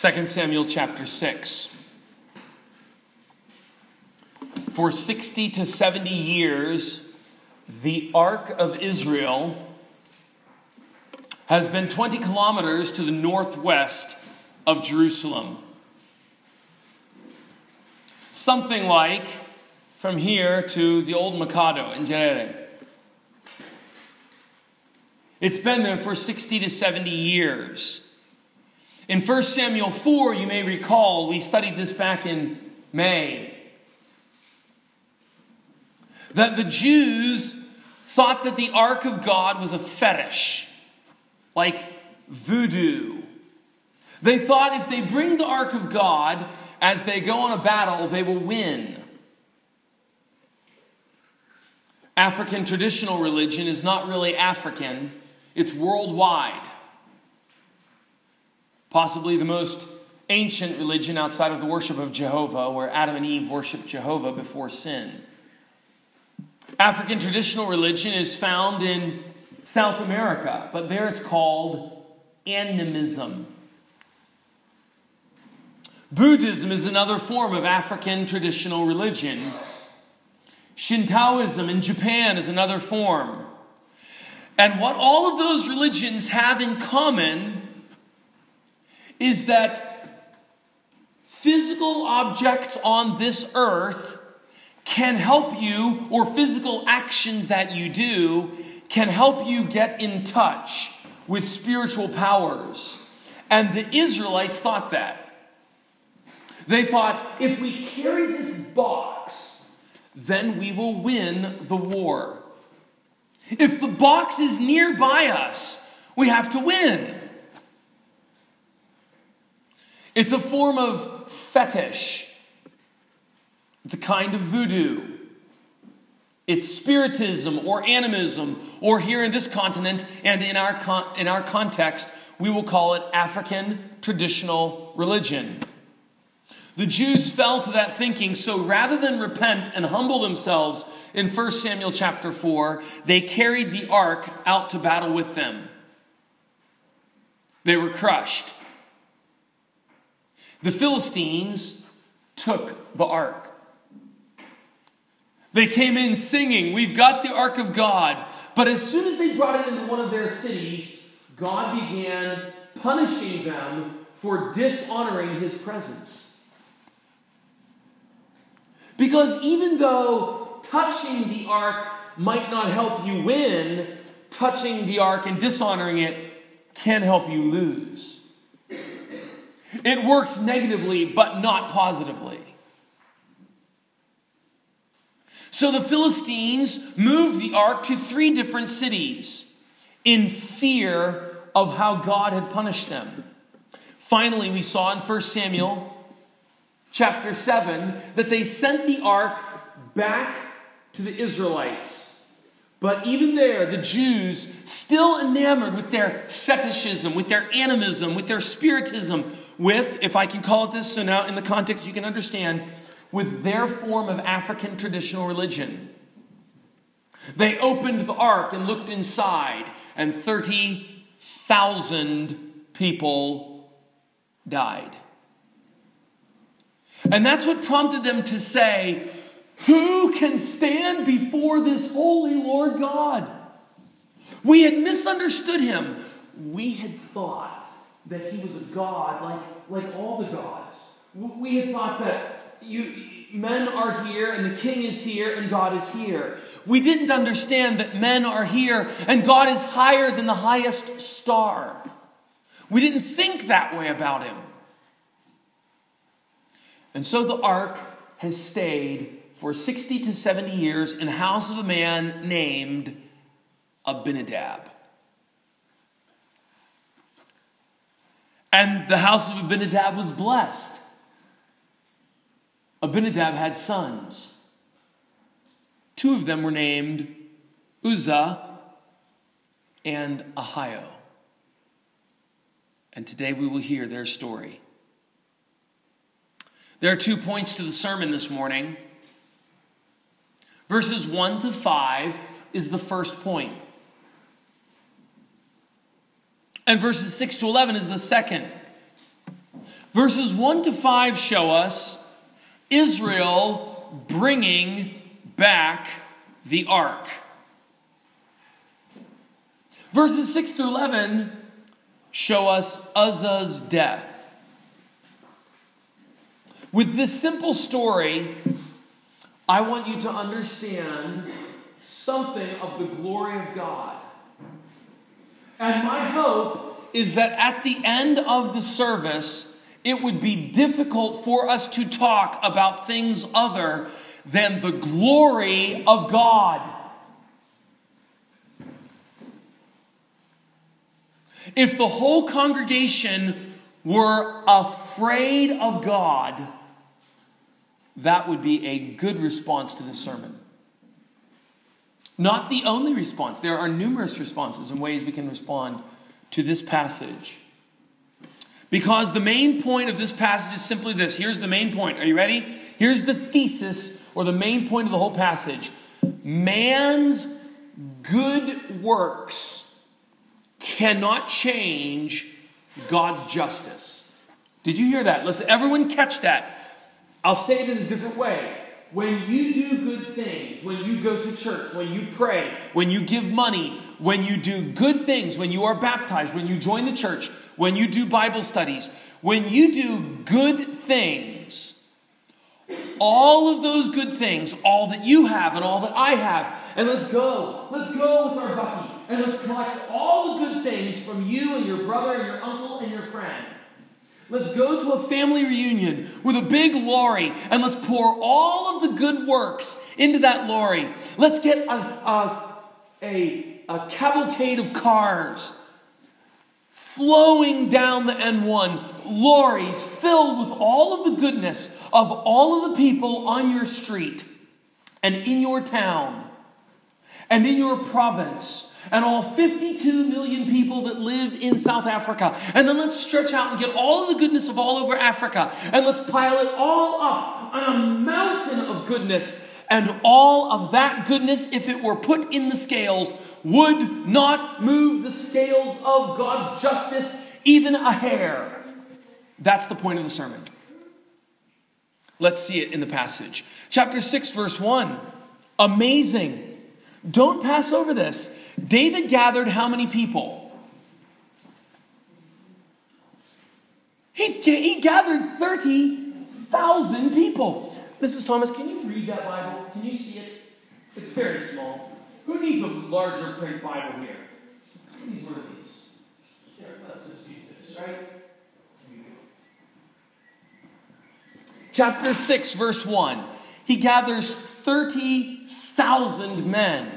2 Samuel chapter 6. For 60 to 70 years, the Ark of Israel has been 20 kilometers to the northwest of Jerusalem. Something like from here to the old Mikado in Jerere. It's been there for 60 to 70 years. In 1 Samuel 4, you may recall, we studied this back in May, that the Jews thought that the Ark of God was a fetish, like voodoo. They thought if they bring the Ark of God, as they go on a battle, they will win. African traditional religion is not really African, it's worldwide. Possibly the most ancient religion outside of the worship of Jehovah, where Adam and Eve worshiped Jehovah before sin. African traditional religion is found in South America, but there it's called animism. Buddhism is another form of African traditional religion. Shintoism in Japan is another form. And what all of those religions have in common is that physical objects on this earth can help you, or physical actions that you do can help you get in touch with spiritual powers. And the Israelites thought that. They thought, if we carry this box, then we will win the war. If the box is nearby us, we have to win. It's a form of fetish. It's a kind of voodoo. It's spiritism or animism, or here in this continent and in our context, we will call it African traditional religion. The Jews fell to that thinking, so rather than repent and humble themselves in 1 Samuel chapter 4, they carried the ark out to battle with them. They were crushed. The Philistines took the ark. They came in singing, "We've got the ark of God." But as soon as they brought it into one of their cities, God began punishing them for dishonoring his presence. Because even though touching the ark might not help you win, touching the ark and dishonoring it can help you lose. It works negatively, but not positively. So the Philistines moved the ark to 3 different cities in fear of how God had punished them. Finally, we saw in 1 Samuel chapter 7, that they sent the ark back to the Israelites. But even there, the Jews, still enamored with their fetishism, with their animism, with their spiritism, with, if I can call it this, so now in the context you can understand, with their form of African traditional religion. They opened the ark and looked inside, and 30,000 people died. And that's what prompted them to say, "Who can stand before this holy Lord God?" We had misunderstood him. We had thought that he was a god like all the gods. We had thought that men are here and the king is here and God is here. We didn't understand that men are here and God is higher than the highest star. We didn't think that way about him. And so the ark has stayed for 60 to 70 years in the house of a man named Abinadab. And the house of Abinadab was blessed. Abinadab had sons. 2 of them were named Uzzah and Ahio. And today we will hear their story. There are 2 points to the sermon this morning. Verses 1 to 5 is the first point. And verses 6 to 11 is the second. Verses 1 to 5 show us Israel bringing back the ark. Verses 6 through 11 show us Uzzah's death. With this simple story, I want you to understand something of the glory of God. And my hope is that at the end of the service, it would be difficult for us to talk about things other than the glory of God. If the whole congregation were afraid of God, that would be a good response to this sermon. Not the only response. There are numerous responses and ways we can respond to this passage. Because the main point of this passage is simply this. Here's the main point. Are you ready? Here's the thesis or the main point of the whole passage. Man's good works cannot change God's justice. Did you hear that? Let's everyone catch that. I'll say it in a different way. When you do good things, when you go to church, when you pray, when you give money, when you do good things, when you are baptized, when you join the church, when you do Bible studies, when you do good things, all of those good things, all that you have and all that I have, and let's go with our bucky, and let's collect all the good things from you and your brother and your uncle and your friend. Let's go to a family reunion with a big lorry and let's pour all of the good works into that lorry. Let's get a cavalcade of cars flowing down the N1, lorries filled with all of the goodness of all of the people on your street and in your town and in your province and all 52 million people that live in South Africa. And then let's stretch out and get all of the goodness of all over Africa. And let's pile it all up on a mountain of goodness. And all of that goodness, if it were put in the scales, would not move the scales of God's justice even a hair. That's the point of the sermon. Let's see it in the passage. Chapter 6, verse 1. Amazing. Don't pass over this. David gathered how many people? He gathered 30,000 people. Mrs. Thomas, can you read that Bible? Can you see it? It's very small. Who needs a larger print Bible here? Who needs one of these? Here, let's just use this, right? Here you go. Chapter 6, verse 1. He gathers 30,000 men.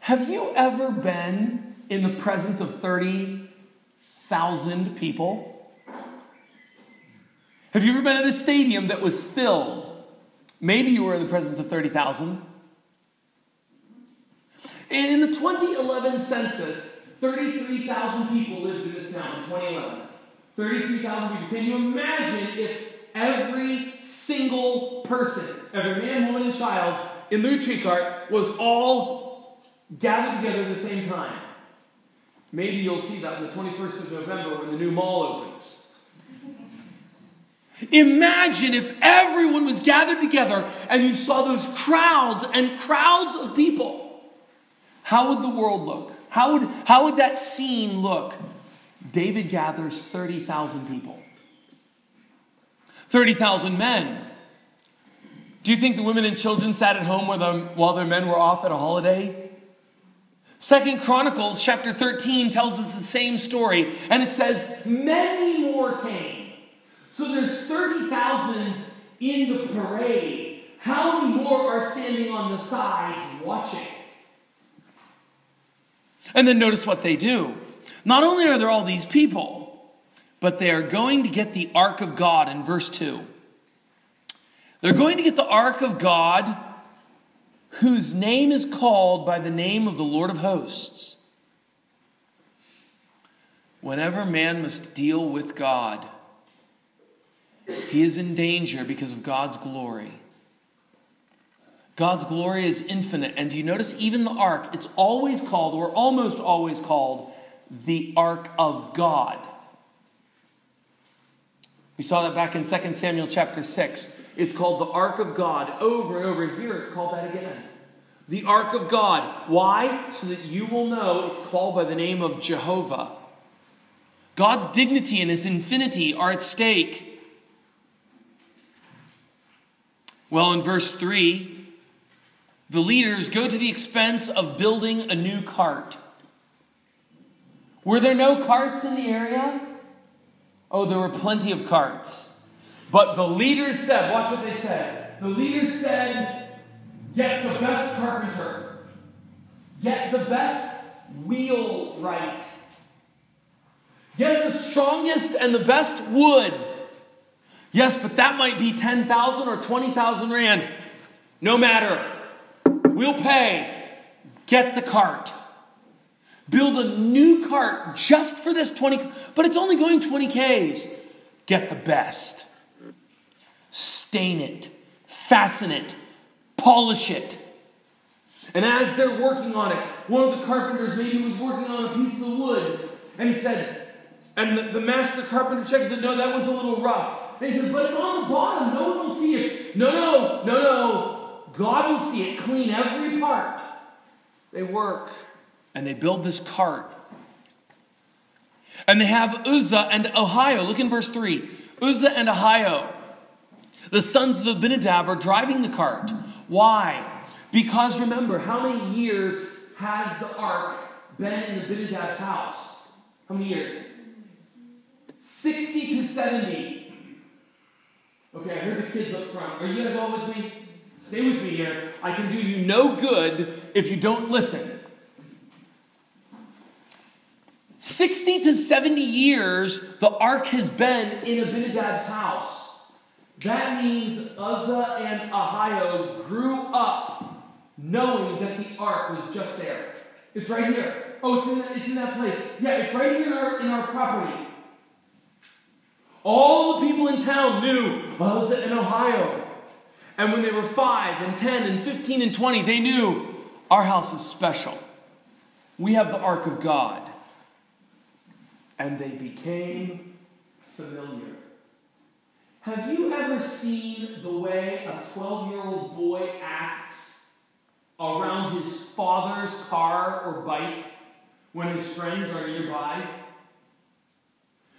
Have you ever been in the presence of 30,000 people? Have you ever been at a stadium that was filled? Maybe you were in the presence of 30,000. In the 2011 census, 33,000 people lived in this town in 2011. 33,000 people. Can you imagine if every single person, every man, woman, and child in the retreat cart was all gathered together at the same time? Maybe you'll see that on the 21st of November when the new mall opens. Imagine if everyone was gathered together and you saw those crowds and crowds of people. How would the world look? How would that scene look? David gathers 30,000 people. 30,000 men. Do you think the women and children sat at home while their men were off at a holiday? 2 Chronicles chapter 13 tells us the same story. And it says, many more came. So there's 30,000 in the parade. How many more are standing on the sides watching? And then notice what they do. Not only are there all these people, but they are going to get the ark of God in verse 2. They're going to get the ark of God, whose name is called by the name of the Lord of hosts. Whenever man must deal with God, he is in danger because of God's glory. God's glory is infinite. And do you notice even the ark, it's always called, or almost always called, the ark of God. We saw that back in 2 Samuel chapter 6. It's called the Ark of God. Over and over here, it's called that again. The Ark of God. Why? So that you will know it's called by the name of Jehovah. God's dignity and his infinity are at stake. Well, in verse 3, the leaders go to the expense of building a new cart. Were there no carts in the area? Oh, there were plenty of carts. But the leaders said, watch what they said. The leaders said, get the best carpenter. Get the best wheelwright. Get the strongest and the best wood. Yes, but that might be 10,000 or 20,000 rand. No matter. We'll pay. Get the cart. Build a new cart just for this 20, but it's only going 20 Ks. Get the best. Stain it. Fasten it. Polish it. And as they're working on it, one of the carpenters maybe was working on a piece of wood, and he said, and the master carpenter checked and said, no, that one's a little rough. They said, but it's on the bottom. No one will see it. No. God will see it. Clean every part. They work. And they build this cart. And they have Uzzah and Ahio. Look in verse 3. Uzzah and Ahio, the sons of Abinadab, are driving the cart. Why? Because remember, how many years has the ark been in Abinadab's house? How many years? 60 to 70. Okay, I heard the kids up front. Are you guys all with me? Stay with me here. I can do you no good if you don't listen. 60 to 70 years, the ark has been in Abinadab's house. That means Uzzah and Ahio grew up knowing that the ark was just there. It's right here. Oh, it's in that place. Yeah, it's right here in our property. All the people in town knew Uzzah and Ahio. And when they were 5 and 10 and 15 and 20, they knew our house is special. We have the ark of God. And they became familiar. Have you ever seen the way a 12-year-old boy acts around his father's car or bike when his friends are nearby?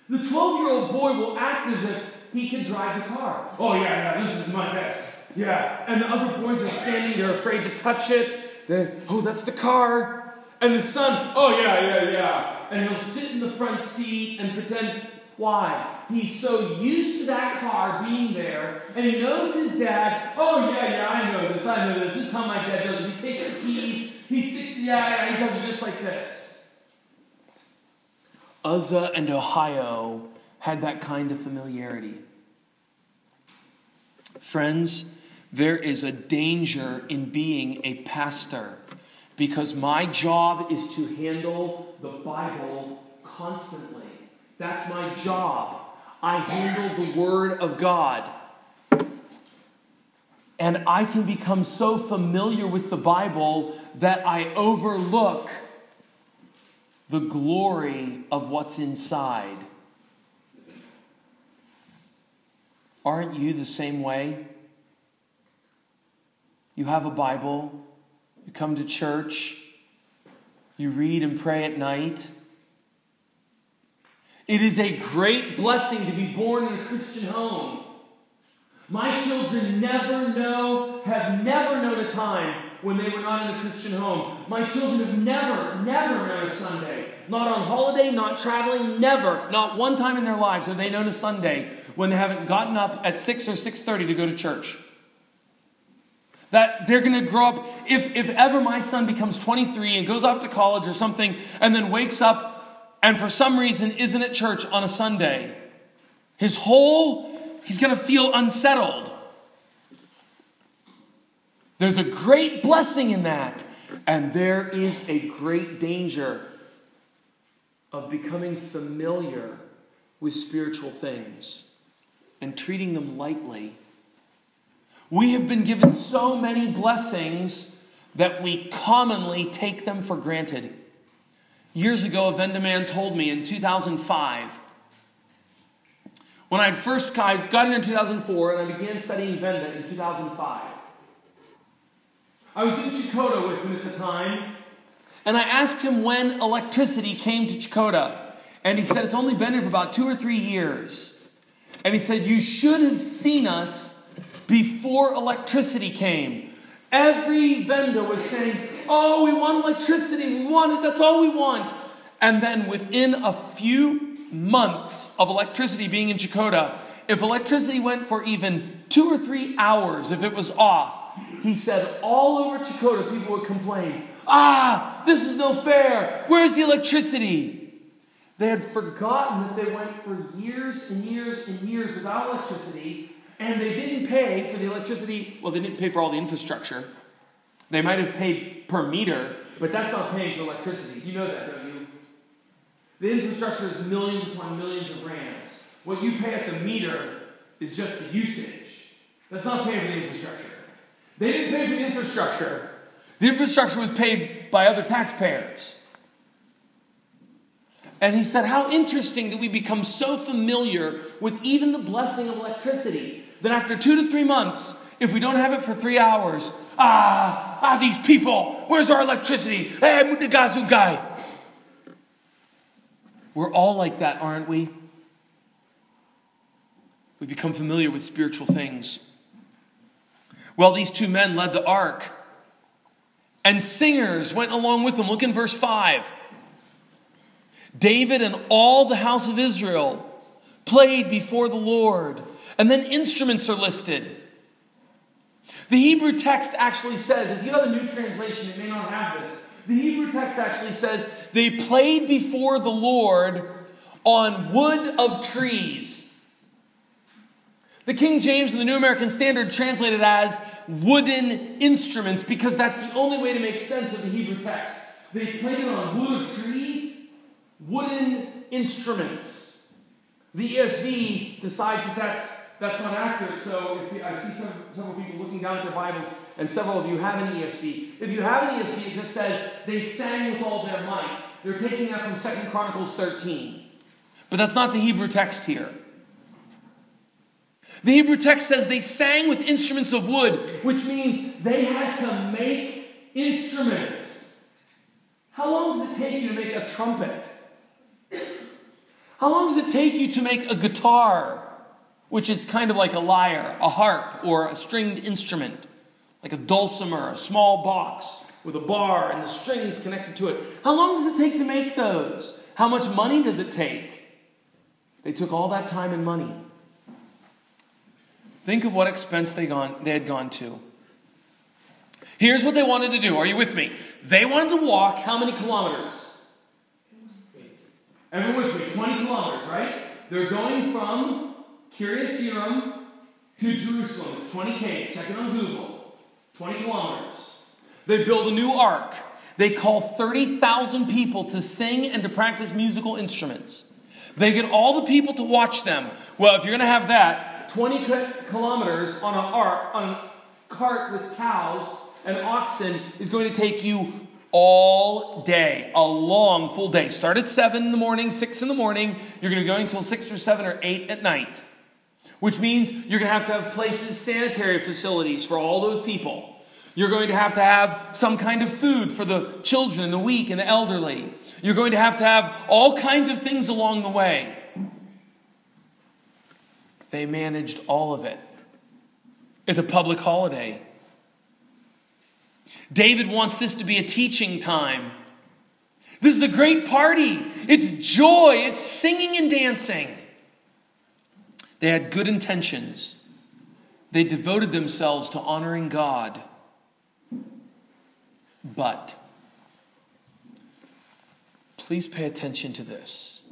The 12-year-old boy will act as if he could drive the car. Oh, yeah, this is my best. Yeah. And the other boys are standing, they're afraid to touch it. Oh, that's the car. And the son, oh, yeah. And he'll sit in the front seat and pretend. Why? He's so used to that car being there, and he knows his dad. Oh, yeah, I know this. This is how my dad does. He takes the keys, he sticks the eye, and he does it just like this. Uzzah and Ahio had that kind of familiarity. Friends, there is a danger in being a pastor, because my job is to handle the Bible constantly. That's my job. I handle the Word of God. And I can become so familiar with the Bible that I overlook the glory of what's inside. Aren't you the same way? You have a Bible. You come to church. You read and pray at night. It is a great blessing to be born in a Christian home. My children have never known a time when they were not in a Christian home. My children have never known a Sunday. Not on holiday, not traveling, never. Not one time in their lives have they known a Sunday when they haven't gotten up at 6 or 6:30 to go to church. That they're going to grow up, if ever my son becomes 23 and goes off to college or something, and then wakes up and for some reason isn't at church on a Sunday, he's going to feel unsettled. There's a great blessing in that. And there is a great danger of becoming familiar with spiritual things and treating them lightly. We have been given so many blessings that we commonly take them for granted. Years ago, a vendor man told me in 2005, When I first got here in 2004 and I began studying Venda in 2005, I was in Chakotah with him at the time, and I asked him when electricity came to Chakotah. And he said, it's only been here for about 2 or 3 years. And he said, you should have seen us before electricity came. Every vendor was saying, oh, we want electricity, we want it, that's all we want. And then within a few months of electricity being in Chakotah, if electricity went for even 2 or 3 hours, if it was off, he said all over Chakotah people would complain, this is no fair, where's the electricity? They had forgotten that they went for years and years and years without electricity, and they didn't pay for the electricity. Well, they didn't pay for all the infrastructure. They might have paid per meter, but that's not paying for electricity. You know that, don't you? The infrastructure is millions upon millions of rands. What you pay at the meter is just the usage. That's not paying for the infrastructure. They didn't pay for the infrastructure. The infrastructure was paid by other taxpayers. And he said, how interesting that we become so familiar with even the blessing of electricity that after 2 to 3 months, if we don't have it for 3 hours, these people, where's our electricity? Hey, Mutagazu guy. We're all like that, aren't we? We become familiar with spiritual things. Well, these two men led the ark, and singers went along with them. Look in verse 5. David and all the house of Israel played before the Lord. And then instruments are listed. The Hebrew text actually says, if you have a new translation, it may not have this. The Hebrew text actually says, they played before the Lord on wood of trees. The King James and the New American Standard translate it as wooden instruments, because that's the only way to make sense of the Hebrew text. They played it on wood of trees. Wooden instruments. The ESVs decide that that's not accurate. So if I see several people looking down at their Bibles, and several of you have an ESV. If you have an ESV, it just says they sang with all their might. They're taking that from 2 Chronicles 13. But that's not the Hebrew text here. The Hebrew text says they sang with instruments of wood, which means they had to make instruments. How long does it take you to make a trumpet? How long does it take you to make a guitar, which is kind of like a lyre, a harp, or a stringed instrument, like a dulcimer, a small box with a bar and the strings connected to it? How long does it take to make those? How much money does it take? They took all that time and money. Think of what expense they had gone to. Here's what they wanted to do. Are you with me? They wanted to walk how many kilometers? Everyone with me, 20 kilometers, right? They're going from Kiriath Jearim to Jerusalem. It's 20K. Check it on Google. 20 kilometers. They build a new ark. They call 30,000 people to sing and to practice musical instruments. They get all the people to watch them. Well, if you're going to have that, 20 kilometers on a cart with cows and oxen is going to take you all day, a long, full day. Start at 7 in the morning, 6 in the morning. You're going to go until 6 or 7 or 8 at night. Which means you're going to have places, sanitary facilities for all those people. You're going to have some kind of food for the children and the weak and the elderly. You're going to have all kinds of things along the way. They managed all of it. It's a public holiday. David wants this to be a teaching time. This is a great party. It's joy. It's singing and dancing. They had good intentions. They devoted themselves to honoring God. But, please pay attention to this.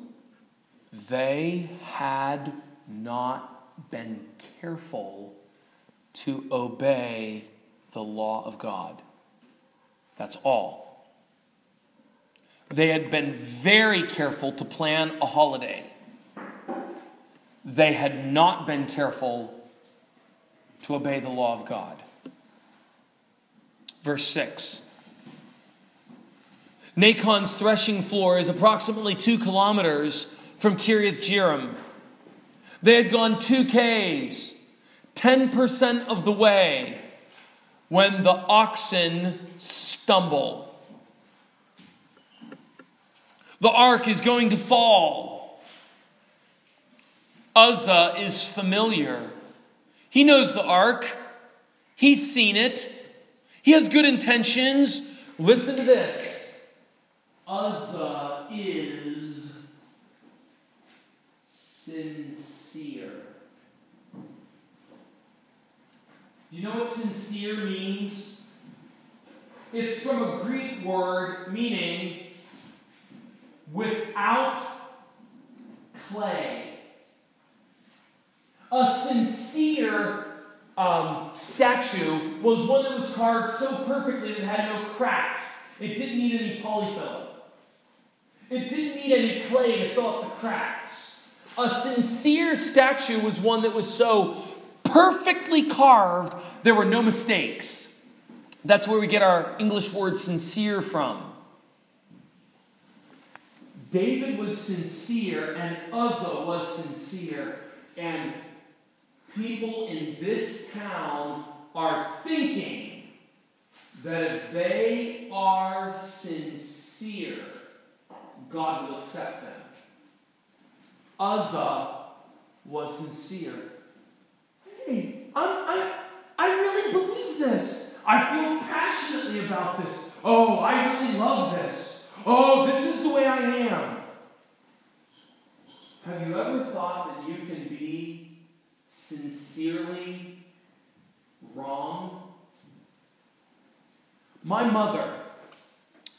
They had not been careful to obey the law of God. That's all. They had been very careful to plan a holiday. They had not been careful to obey the law of God. Verse 6. Nacon's threshing floor is approximately 2 kilometers from Kiriath Jearim. They had gone 2 k's, 10% of the way, when the oxen stumble. The ark is going to fall. Uzzah is familiar. He knows the ark. He's seen it. He has good intentions. Listen to this. Uzzah is sincere. Do you know what sincere means? It's from a Greek word meaning without clay. A sincere statue was one that was carved so perfectly that it had no cracks. It didn't need any polyfill. It didn't need any clay to fill up the cracks. A sincere statue was one that was so perfectly carved, there were no mistakes. That's where we get our English word sincere from. David was sincere, and Uzzah was sincere. And people in this town are thinking that if they are sincere, God will accept them. Uzzah was sincere. Hey, I really believe this. I feel passionately about this. Oh, I really love this. Oh, this is the way I am. Have you ever thought that you can be sincerely wrong? My mother,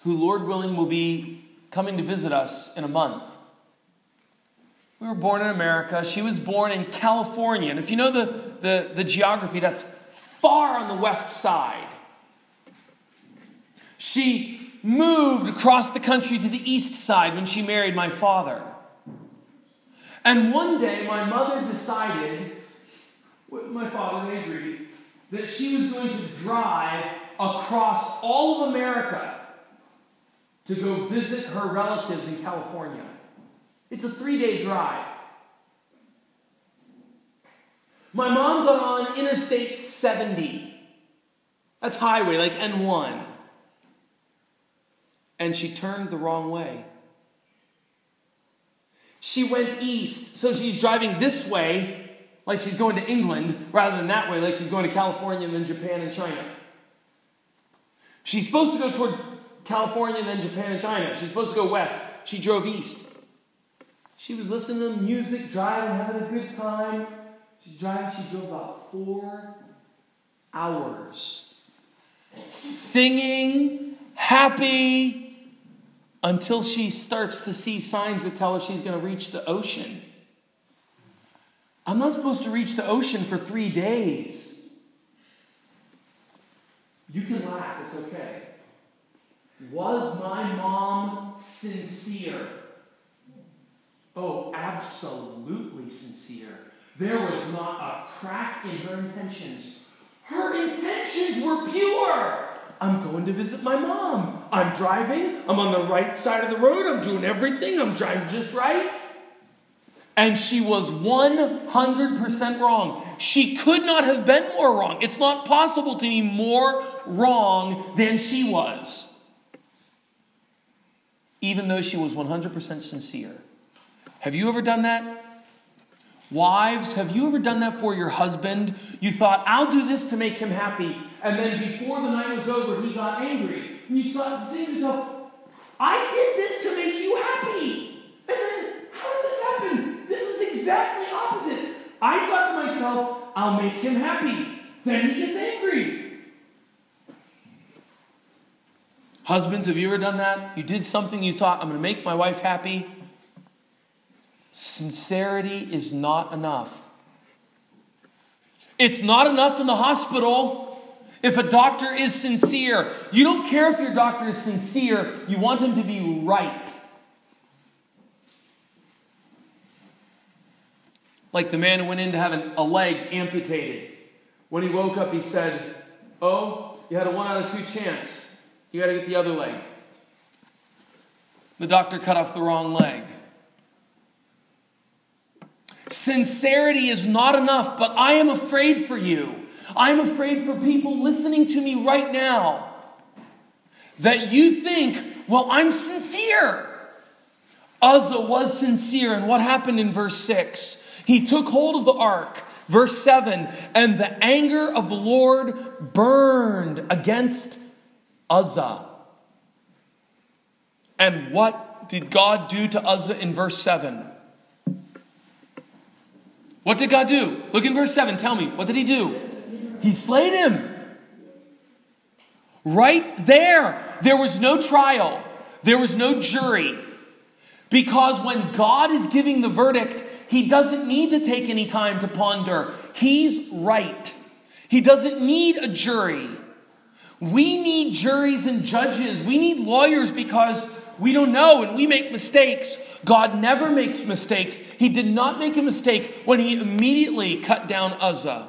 who Lord willing will be coming to visit us in a month. We were born in America. She was born in California. And if you know the geography, that's far on the west side. She moved across the country to the east side when she married my father. And one day my mother decided, with my father and Adrian, that she was going to drive across all of America to go visit her relatives in California. It's a 3-day drive. My mom got on Interstate 70. That's highway, like N1. And she turned the wrong way. She went east, so she's driving this way, like she's going to England, rather than that way, like she's going to California and then Japan and China. She's supposed to go toward California and then Japan and China. She's supposed to go west. She drove east. She was listening to music, driving, having a good time. She's driving, she drove about 4 hours. Singing, happy, until she starts to see signs that tell her she's going to reach the ocean. I'm not supposed to reach the ocean for 3 days. You can laugh, it's okay. Was my mom sincere? Oh, absolutely sincere. There was not a crack in her intentions. Her intentions were pure. I'm going to visit my mom. I'm driving. I'm on the right side of the road. I'm doing everything. I'm driving just right. And she was 100% wrong. She could not have been more wrong. It's not possible to be more wrong than she was. Even though she was 100% sincere. Have you ever done that? Wives, have you ever done that for your husband? You thought, I'll do this to make him happy. And then before the night was over, he got angry. And you think to yourself, I did this to make you happy. And then, how did this happen? This is exactly opposite. I thought to myself, I'll make him happy. Then he gets angry. Husbands, have you ever done that? You did something you thought, I'm going to make my wife happy. Sincerity is not enough. It's not enough in the hospital if a doctor is sincere. You don't care if your doctor is sincere. You want him to be right. Like the man who went in to have a leg amputated. When he woke up, he said, oh, you had a 1 out of 2 chance. You got to get the other leg. The doctor cut off the wrong leg. Sincerity is not enough, but I am afraid for you. I'm afraid for people listening to me right now that you think, well, I'm sincere. Uzzah was sincere. And what happened in verse 6? He took hold of the ark. Verse 7, and the anger of the Lord burned against Uzzah. And what did God do to Uzzah in verse 7? What did God do? Look in verse 7. Tell me, what did he do? He slayed him. Right there. There was no trial. There was no jury. Because when God is giving the verdict, he doesn't need to take any time to ponder. He's right. He doesn't need a jury. We need juries and judges. We need lawyers because we don't know and we make mistakes. God never makes mistakes. He did not make a mistake when he immediately cut down Uzzah.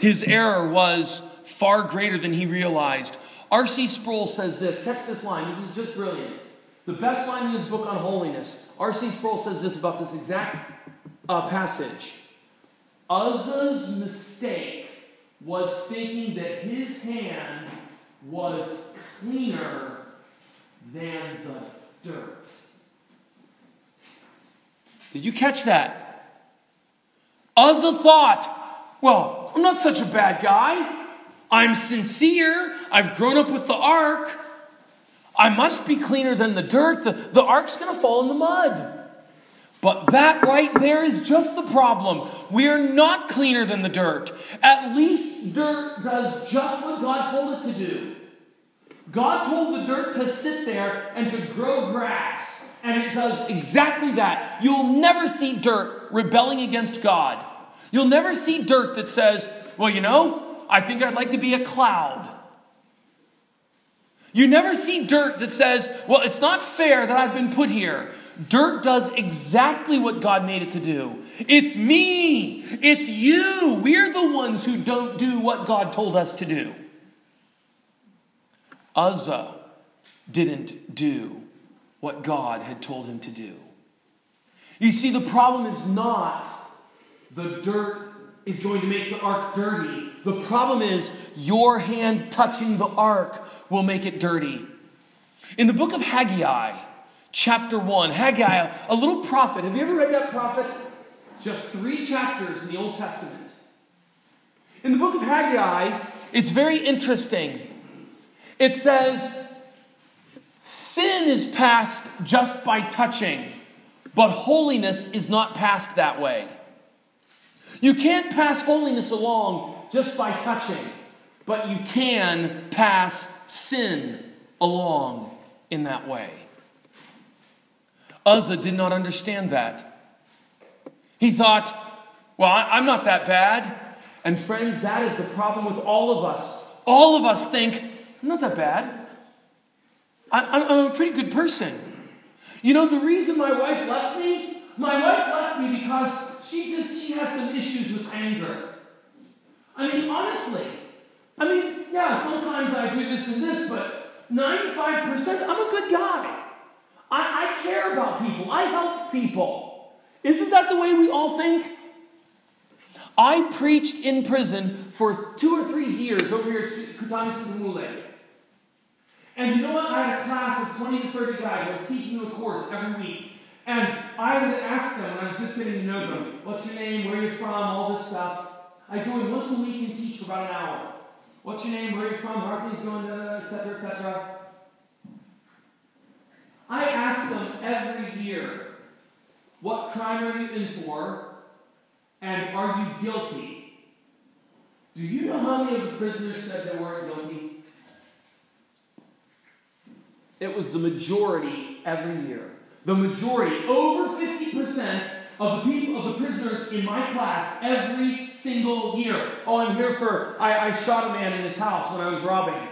His error was far greater than he realized. R.C. Sproul says this. Text this line. This is just brilliant. The best line in his book on holiness. R.C. Sproul says this about this exact passage. Uzzah's mistake was thinking that his hand was cleaner than the dirt. Did you catch that? Uzzah thought, well, I'm not such a bad guy. I'm sincere. I've grown up with the ark. I must be cleaner than the dirt. The ark's going to fall in the mud. But that right there is just the problem. We're not cleaner than the dirt. At least dirt does just what God told it to do. God told the dirt to sit there and to grow grass. And it does exactly that. You'll never see dirt rebelling against God. You'll never see dirt that says, well, you know, I think I'd like to be a cloud. You never see dirt that says, well, it's not fair that I've been put here. Dirt does exactly what God made it to do. It's me. It's you. We're the ones who don't do what God told us to do. Uzzah didn't do what God had told him to do. You see, the problem is not the dirt is going to make the ark dirty. The problem is your hand touching the ark will make it dirty. In the book of Haggai, chapter 1, Haggai, a little prophet. Have you ever read that prophet? Just 3 chapters in the Old Testament. In the book of Haggai, it's very interesting. It says, sin is passed just by touching, but holiness is not passed that way. You can't pass holiness along just by touching, but you can pass sin along in that way. Uzzah did not understand that. He thought, well, I'm not that bad. And friends, that is the problem with all of us. All of us think, I'm not that bad. I'm a pretty good person. You know, the reason my wife left me because she has some issues with anger. I mean, honestly. I mean, yeah, sometimes I do this and this, but 95%, I'm a good guy. I care about people. I help people. Isn't that the way we all think? I preached in prison for 2 or 3 years over here at Kohathites. And you know what? I had a class of 20 to 30 guys. I was teaching them a course every week. And I would ask them, when I was just getting to know them, what's your name, where are you from, all this stuff. I'd go in once a week and teach for about an hour. What's your name, where are you from, how are things going, etc., etc. I ask them every year, what crime are you in for, and are you guilty? Do you know how many of the prisoners said they weren't guilty? It was the majority every year. The majority, over 50% of the people, of the prisoners in my class every single year. Oh, I'm here for, I shot a man in his house when I was robbing him.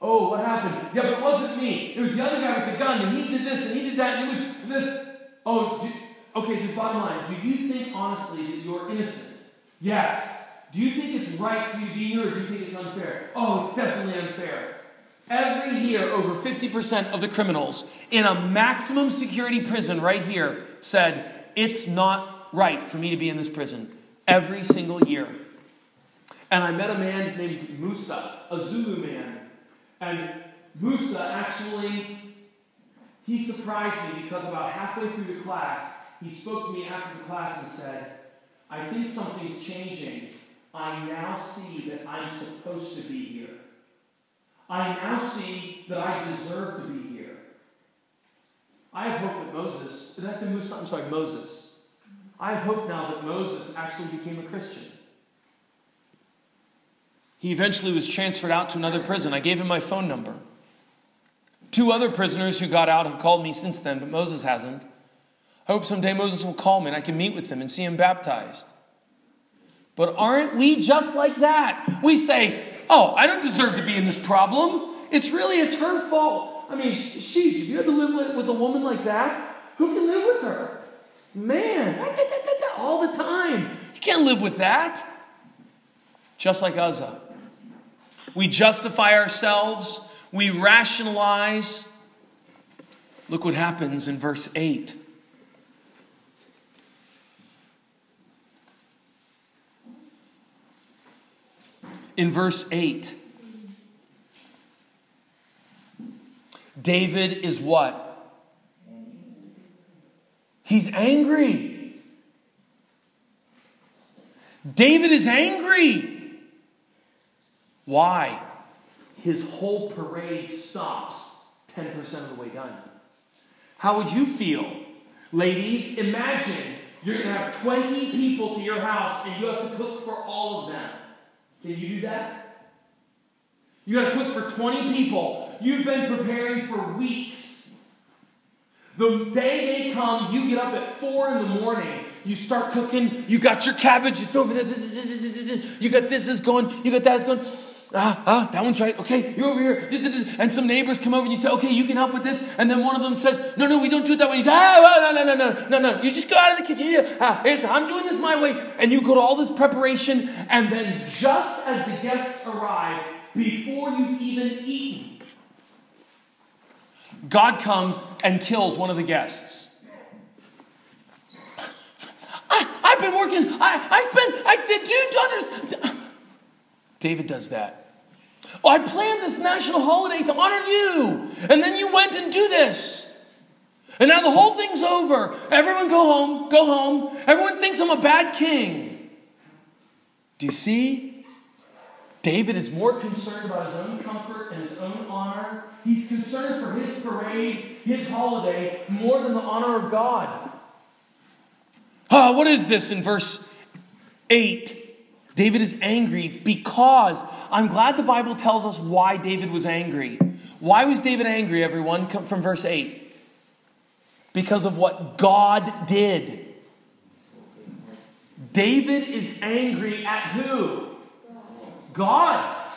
Oh, what happened? Yeah, but it wasn't me. It was the other guy with the gun, and he did this, and he did that, and it was this. Oh, okay, just bottom line. Do you think, honestly, that you're innocent? Yes. Do you think it's right for you to be here, or do you think it's unfair? Oh, it's definitely unfair. Every year, over 50% of the criminals in a maximum security prison right here said, it's not right for me to be in this prison every single year. And I met a man named Musa, a Zulu man. And Musa actually, he surprised me because about halfway through the class, he spoke to me after the class and said, I think something's changing. I now see that I'm supposed to be here. I now see that I deserve to be here. I have hope that Moses, I have hope now that Moses actually became a Christian. He eventually was transferred out to another prison. I gave him my phone number. 2 other prisoners who got out have called me since then, but Moses hasn't. I hope someday Moses will call me and I can meet with him and see him baptized. But aren't we just like that? We say, oh, I don't deserve to be in this problem. It's her fault. I mean, sheesh, if you had to live with a woman like that, who can live with her? Man, all the time. You can't live with that. Just like Uzzah. We justify ourselves. We rationalize. Look what happens in verse 8. In verse 8, David is what? He's angry. David is angry. Why? His whole parade stops 10% of the way done. How would you feel? Ladies, imagine you're going to have 20 people to your house and you have to cook for all of them. Can you do that? You got to cook for 20 people. You've been preparing for weeks. The day they come, you get up at 4 in the morning. You start cooking. You got your cabbage. It's over there. You got this is going. You got that is going. That one's right. Okay, you're over here. And some neighbors come over and you say, okay, you can help with this. And then one of them says, no, we don't do it that way. You say, no. You just go out of the kitchen. I'm doing this my way. And you go to all this preparation. And then just as the guests arrive, before you've even eaten, God comes and kills one of the guests. I've been working. I've been, dude, David does that. Oh, I planned this national holiday to honor you. And then you went and do this. And now the whole thing's over. Everyone go home. Everyone thinks I'm a bad king. Do you see? David is more concerned about his own comfort and his own honor. He's concerned for his parade, his holiday, more than the honor of God. What is this in verse 8? David is angry because, I'm glad the Bible tells us why David was angry. Why was David angry, everyone? Come from verse 8. Because of what God did. David is angry at who? God.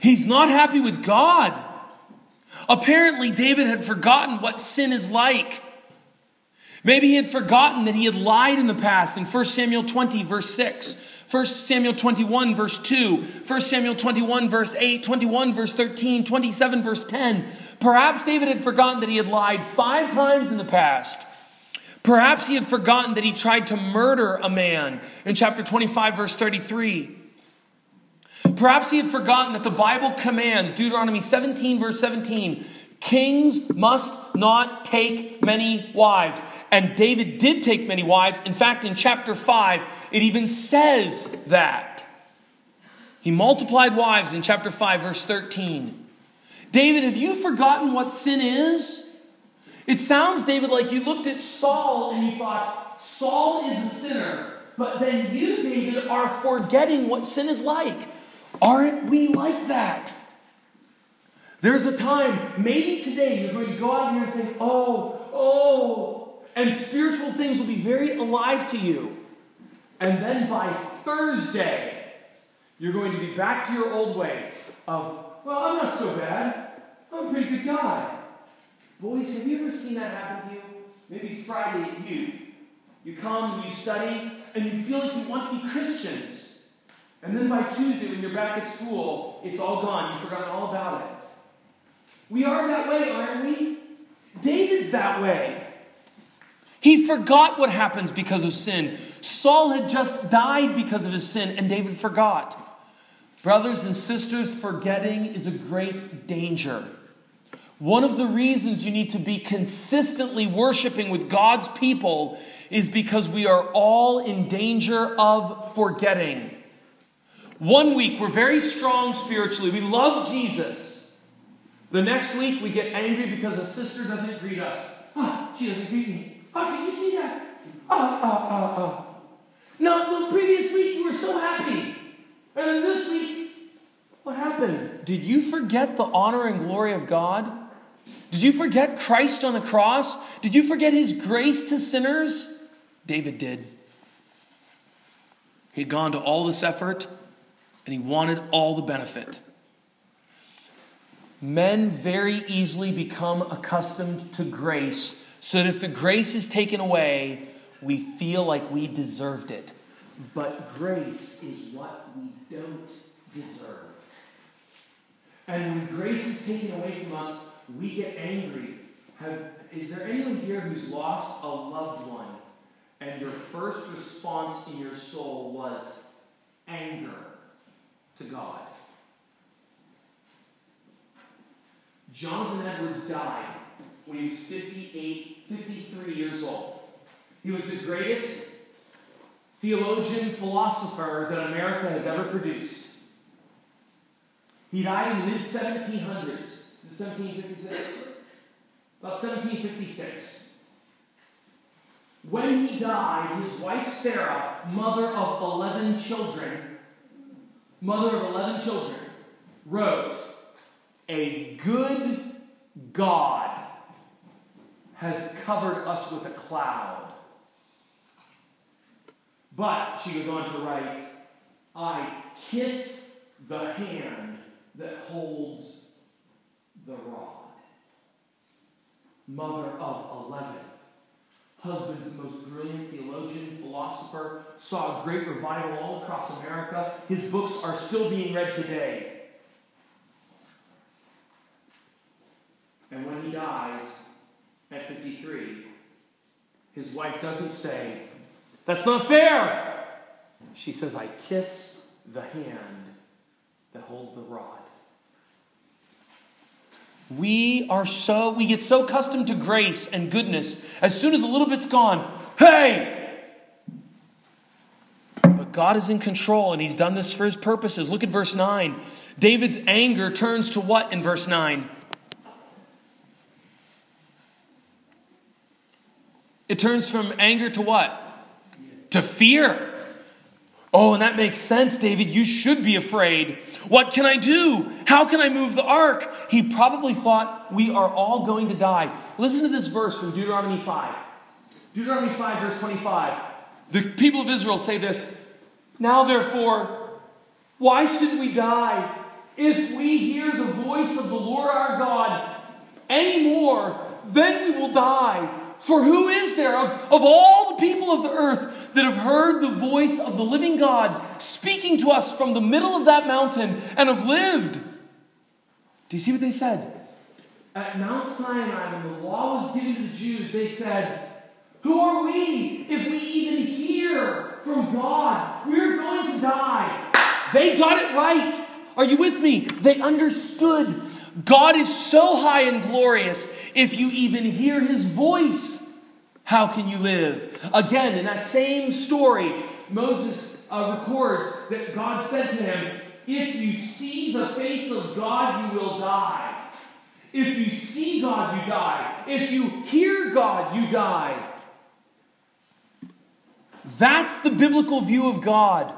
He's not happy with God. Apparently, David had forgotten what sin is like. Maybe he had forgotten that he had lied in the past in 1 Samuel 20, verse 6, 1 Samuel 21, verse 2, 1 Samuel 21, verse 8, 21, verse 13, 27, verse 10. Perhaps David had forgotten that he had lied 5 times in the past. Perhaps he had forgotten that he tried to murder a man in chapter 25, verse 33. Perhaps he had forgotten that the Bible commands, Deuteronomy 17, verse 17, kings must not take many wives. And David did take many wives. In fact, in chapter 5, it even says that. He multiplied wives in chapter 5, verse 13. David, have you forgotten what sin is? It sounds, David, like you looked at Saul and you thought, Saul is a sinner. But then you, David, are forgetting what sin is like. Aren't we like that? There's a time, maybe today, you're going to go out here and think, and spiritual things will be very alive to you. And then by Thursday, you're going to be back to your old way of, I'm not so bad. I'm a pretty good guy. Boys, have you ever seen that happen to you? Maybe Friday at you. You come and you study, and you feel like you want to be Christians. And then by Tuesday, when you're back at school, it's all gone. You've forgotten all about it. We are that way, aren't we? David's that way. He forgot what happens because of sin. Saul had just died because of his sin, and David forgot. Brothers and sisters, forgetting is a great danger. One of the reasons you need to be consistently worshiping with God's people is because we are all in danger of forgetting. One week, we're very strong spiritually. We love Jesus. The next week, we get angry because a sister doesn't greet us. Oh, she doesn't greet me. Oh, can you see that? Oh. No, the previous week, you were so happy. And then this week, what happened? Did you forget the honor and glory of God? Did you forget Christ on the cross? Did you forget his grace to sinners? David did. He'd gone to all this effort, and he wanted all the benefit. Men very easily become accustomed to grace, so that if the grace is taken away, we feel like we deserved it. But grace is what we don't deserve. And when grace is taken away from us, we get angry. Is there anyone here who's lost a loved one and your first response in your soul was anger to God? Jonathan Edwards died when he was 53 years old. He was the greatest theologian, philosopher that America has ever produced. He died in the mid-1700s. Is it 1756? About 1756. When he died, his wife Sarah, mother of 11 children, wrote, "A good God has covered us with a cloud." But she goes on to write, "I kiss the hand that holds the rod." Mother of 11. Husband's most brilliant theologian, philosopher, saw a great revival all across America. His books are still being read today. And when he dies at 53, his wife doesn't say, "That's not fair." She says, "I kiss the hand that holds the rod." We get so accustomed to grace and goodness. As soon as a little bit's gone, hey! But God is in control, and he's done this for his purposes. Look at verse 9. David's anger turns to what in verse 9? It turns from anger to what? To fear. Oh, and that makes sense, David. You should be afraid. What can I do? How can I move the ark? He probably thought we are all going to die. Listen to this verse from Deuteronomy 5. Deuteronomy 5, verse 25. The people of Israel say this, "Now therefore, why should we die if we hear the voice of the Lord our God any more? Then we will die. For who is there of all the people of the earth that have heard the voice of the living God speaking to us from the middle of that mountain and have lived?" Do you see what they said? At Mount Sinai, when the law was given to the Jews, they said, "Who are we if we even hear from God? We're going to die." They got it right. Are you with me? They understood. God is so high and glorious. If you even hear his voice, how can you live? Again, in that same story, Moses records that God said to him, "If you see the face of God, you will die. If you see God, you die. If you hear God, you die." That's the biblical view of God.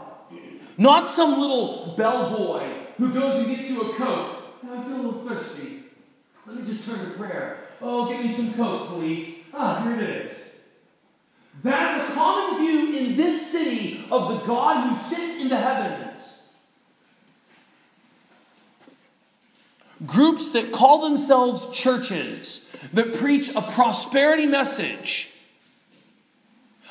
Not some little bellboy who goes and gets you a coat. "I feel a little thirsty. Let me just turn to prayer. Oh, give me some coke, please. Ah, here it is." That's a common view in this city of the God who sits in the heavens. Groups that call themselves churches, that preach a prosperity message.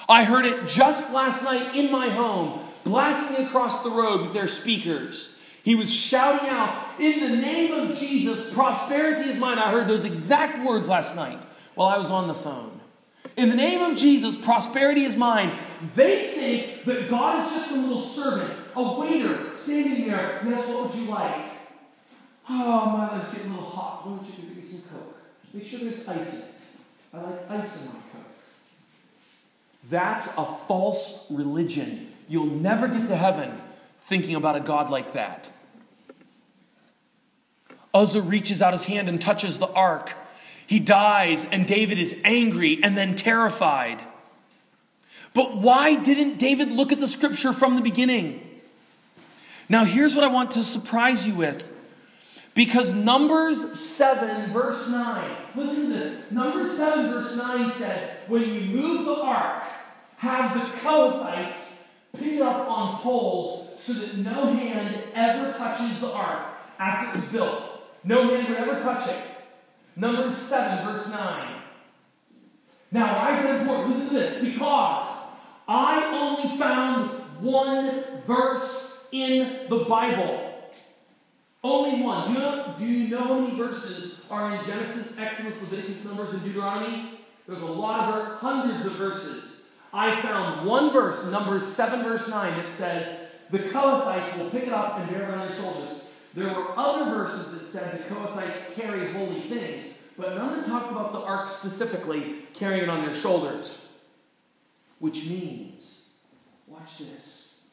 I heard it just last night in my home, blasting across the road with their speakers. He was shouting out, "In the name of Jesus, prosperity is mine." I heard those exact words last night while I was on the phone. In the name of Jesus, prosperity is mine. They think that God is just a little servant, a waiter standing there. Yes, what would you like? Oh, my life's getting a little hot. Why don't you give me some Coke? Make sure there's ice in it. I like ice in my Coke. That's a false religion. You'll never get to heaven thinking about a God like that. Uzzah reaches out his hand and touches the ark. He dies, and David is angry and then terrified. But why didn't David look at the scripture from the beginning? Now, here's what I want to surprise you with. Because Numbers 7, verse 9, listen to this. Numbers 7, verse 9 said, when you move the ark, have the Kohathites pick it up on poles so that no hand ever touches the ark after it was built. No hand would ever touch it. Numbers 7, verse 9. Now, why is that important? Listen to this. Because I only found one verse in the Bible. Only one. Do you know how many verses are in Genesis, Exodus, Leviticus, Numbers, and Deuteronomy? There's a lot of verses, hundreds of verses. I found one verse, Numbers 7, verse 9, that says, the Kohathites will pick it up and bear it on their shoulders. There were other verses that said the Kohathites carry holy things, but none talked about the ark specifically carrying it on their shoulders. Which means, watch this,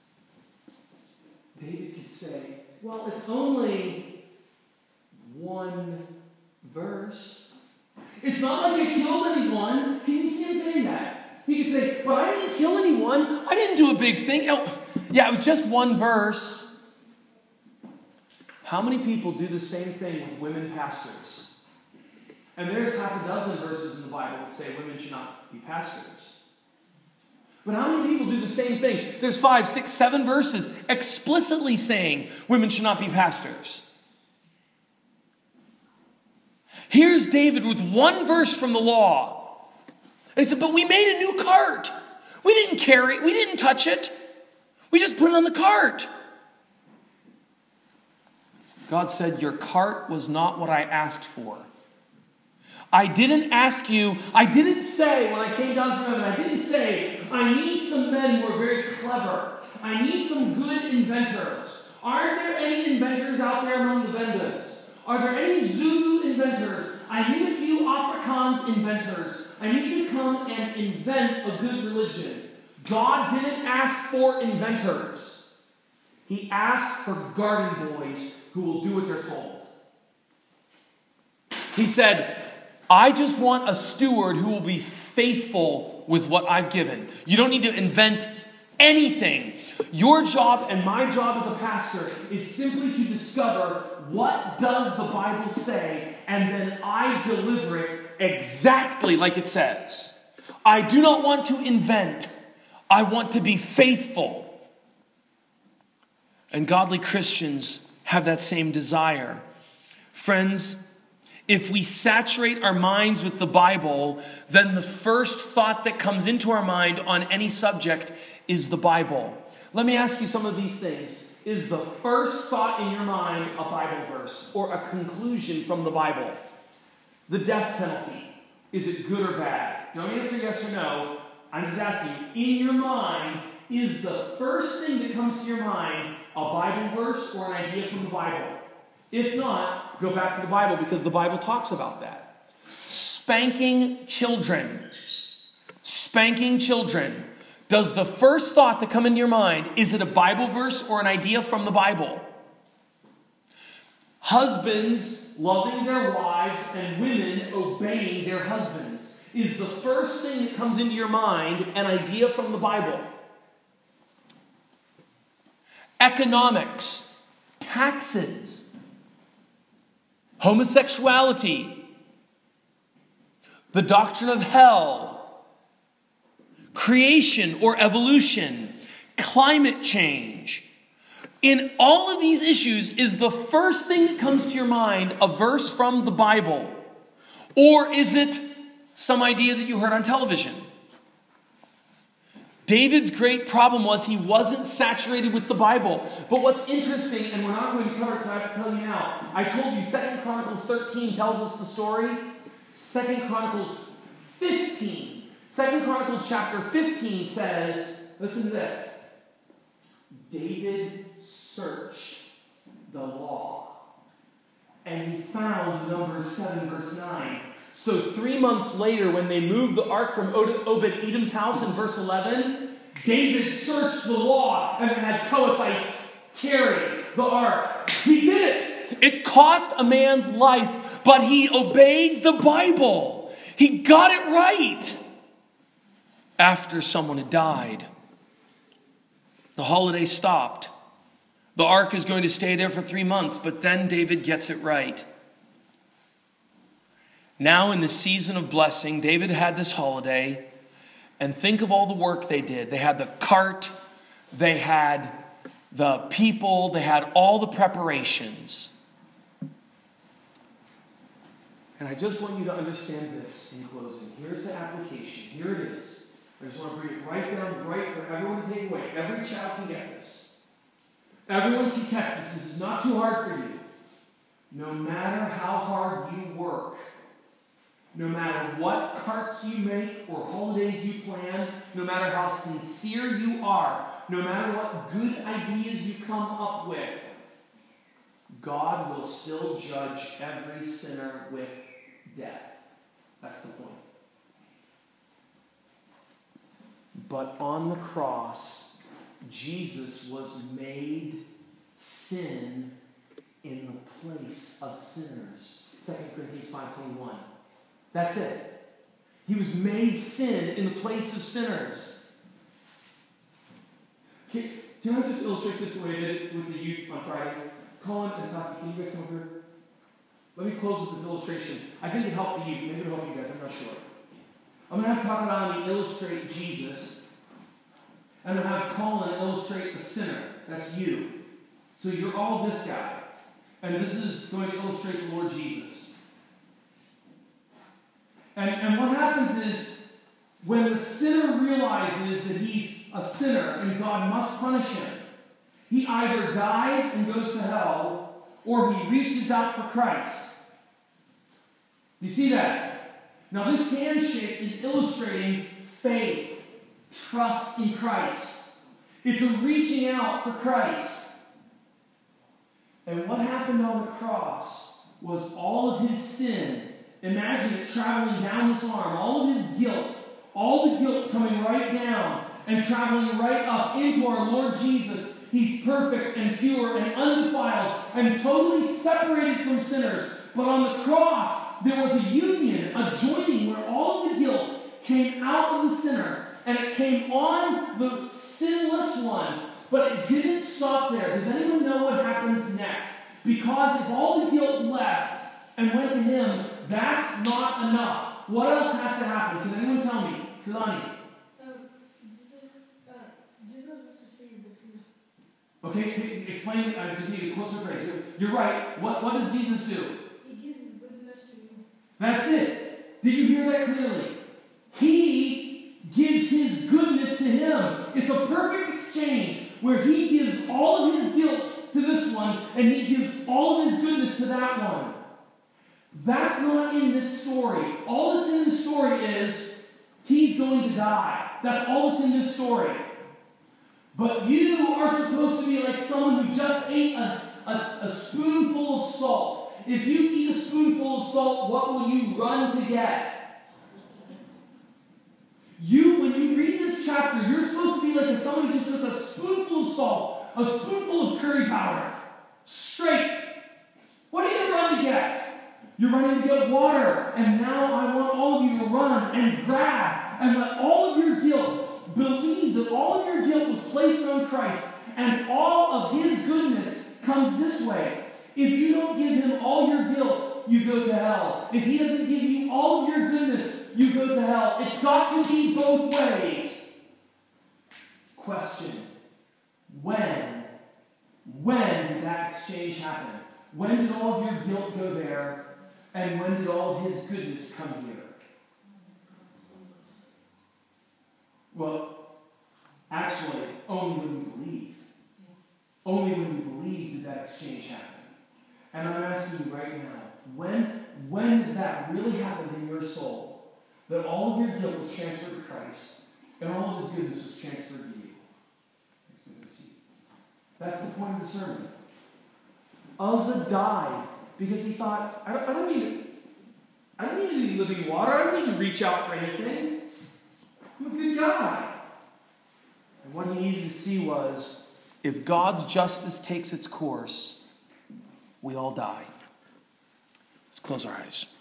David could say, well, it's only one verse. It's not like I killed anyone. Can you see him saying that? He could say, but I didn't kill anyone. I didn't do a big thing. Oh, yeah, it was just one verse. How many people do the same thing with women pastors? And there's half a dozen verses in the Bible that say women should not be pastors. But how many people do the same thing? There's 5, 6, 7 verses explicitly saying women should not be pastors. Here's David with one verse from the law. And he said, but we made a new cart. We didn't carry it. We didn't touch it. We just put it on the cart. God said, your cart was not what I asked for. I didn't ask you, I didn't say when I came down from heaven, I didn't say, I need some men who are very clever. I need some good inventors. Aren't there any inventors out there among the Vendas? Are there any Zulu inventors? I need a few Afrikaans inventors. I need you to come and invent a good religion. God didn't ask for inventors. He asked for garden boys who will do what they're told. He said, I just want a steward who will be faithful with what I've given. You don't need to invent anything. Your job and my job as a pastor is simply to discover what does the Bible say, and then I deliver it exactly like it says. I do not want to invent. I want to be faithful. And godly Christians have that same desire. Friends, if we saturate our minds with the Bible, then the first thought that comes into our mind on any subject is the Bible. Let me ask you some of these things. Is the first thought in your mind a Bible verse or a conclusion from the Bible? The death penalty. Is it good or bad? Don't answer yes or no. I'm just asking you, in your mind, is the first thing that comes to your mind a Bible verse or an idea from the Bible? If not, go back to the Bible, because the Bible talks about that. Spanking children. Spanking children. Does the first thought that come into your mind, is it a Bible verse or an idea from the Bible? Husbands loving their wives and women obeying their husbands. Is the first thing that comes into your mind an idea from the Bible? Economics. Taxes. Homosexuality, the doctrine of hell, creation or evolution, climate change. In all of these issues, is the first thing that comes to your mind a verse from the Bible? Or is it some idea that you heard on television? David's great problem was he wasn't saturated with the Bible. But what's interesting, and we're not going to cover it, so I have to tell you now. I told you 2 Chronicles 13 tells us the story. 2 Chronicles 15 2 Chronicles chapter 15 says, listen to this, David searched the law, and he found Numbers 7 verse 9. So 3 months later, when they moved the ark from Obed-Edom's house in verse 11, David searched the law and had Kohathites carry the ark. He did it. It cost a man's life, but he obeyed the Bible. He got it right after someone had died. The holiday stopped. The ark is going to stay there for 3 months, but then David gets it right. Now in the season of blessing, David had this holiday, and think of all the work they did. They had the cart, they had the people, they had all the preparations. And I just want you to understand this in closing. Here's the application. Here it is. I just want to bring it right down, right for everyone to take away. Every child can get this. Everyone can catch this. This is not too hard for you. No matter how hard you work, no matter what carts you make or holidays you plan, no matter how sincere you are, no matter what good ideas you come up with, God will still judge every sinner with death. That's the point. But on the cross, Jesus was made sin in the place of sinners. 2 Corinthians 5:21. That's it. He was made sin in the place of sinners. Can I just illustrate this the way I did it with the youth on Friday? Colin and Taki, can you guys come over here? Let me close with this illustration. I think it helped the youth. Maybe it'll help you guys. I'm not sure. I'm going to have Taki illustrate Jesus. I'm going to have Colin illustrate the sinner. That's you. So you're all this guy. And this is going to illustrate the Lord Jesus. And what happens is, when the sinner realizes that he's a sinner and God must punish him, he either dies and goes to hell, or he reaches out for Christ. You see that? Now this handshake is illustrating faith, trust in Christ. It's a reaching out for Christ. And what happened on the cross was all of his sin. Imagine it traveling down his arm, all of his guilt, all the guilt coming right down and traveling right up into our Lord Jesus. He's perfect and pure and undefiled and totally separated from sinners. But on the cross, there was a union, a joining where all of the guilt came out of the sinner and it came on the sinless one. But it didn't stop there. Does anyone know what happens next? Because if all the guilt left and went to him, that's not enough. What else has to happen? Can anyone tell me? Kalani. Jesus is received this sin. Okay, explain. I just need a closer phrase. You're right. What does Jesus do? He gives his goodness to you. That's it. Did you hear that clearly? He gives his goodness to him. It's a perfect exchange where he gives all of his guilt to this one and he gives all of his goodness to that one. That's not in this story. All that's in this story is he's going to die. That's all that's in this story. But you are supposed to be like someone who just ate a spoonful of salt. If you eat a spoonful of salt, what will you run to get? You, when you read this chapter, you're supposed to be like someone who just took a spoonful of salt, a spoonful of curry powder, straight. What are you going to run to get? You're running to get water, and now I want all of you to run and grab and let all of your guilt believe that all of your guilt was placed on Christ and all of his goodness comes this way. If you don't give him all your guilt, you go to hell. If he doesn't give you all of your goodness, you go to hell. It's got to be both ways. Question. When did that exchange happen? When did all of your guilt go there? And when did all his goodness come here? Well, actually, only when you believe. Only when you believe did that exchange happen. And I'm asking you right now, when has that really happened in your soul? that all of your guilt was transferred to Christ, and all of his goodness was transferred to you. That's the point of the sermon. Uzzah died because he thought, I don't need any living water. I don't need to reach out for anything. I'm a good guy. And what he needed to see was, if God's justice takes its course, we all die. Let's close our eyes.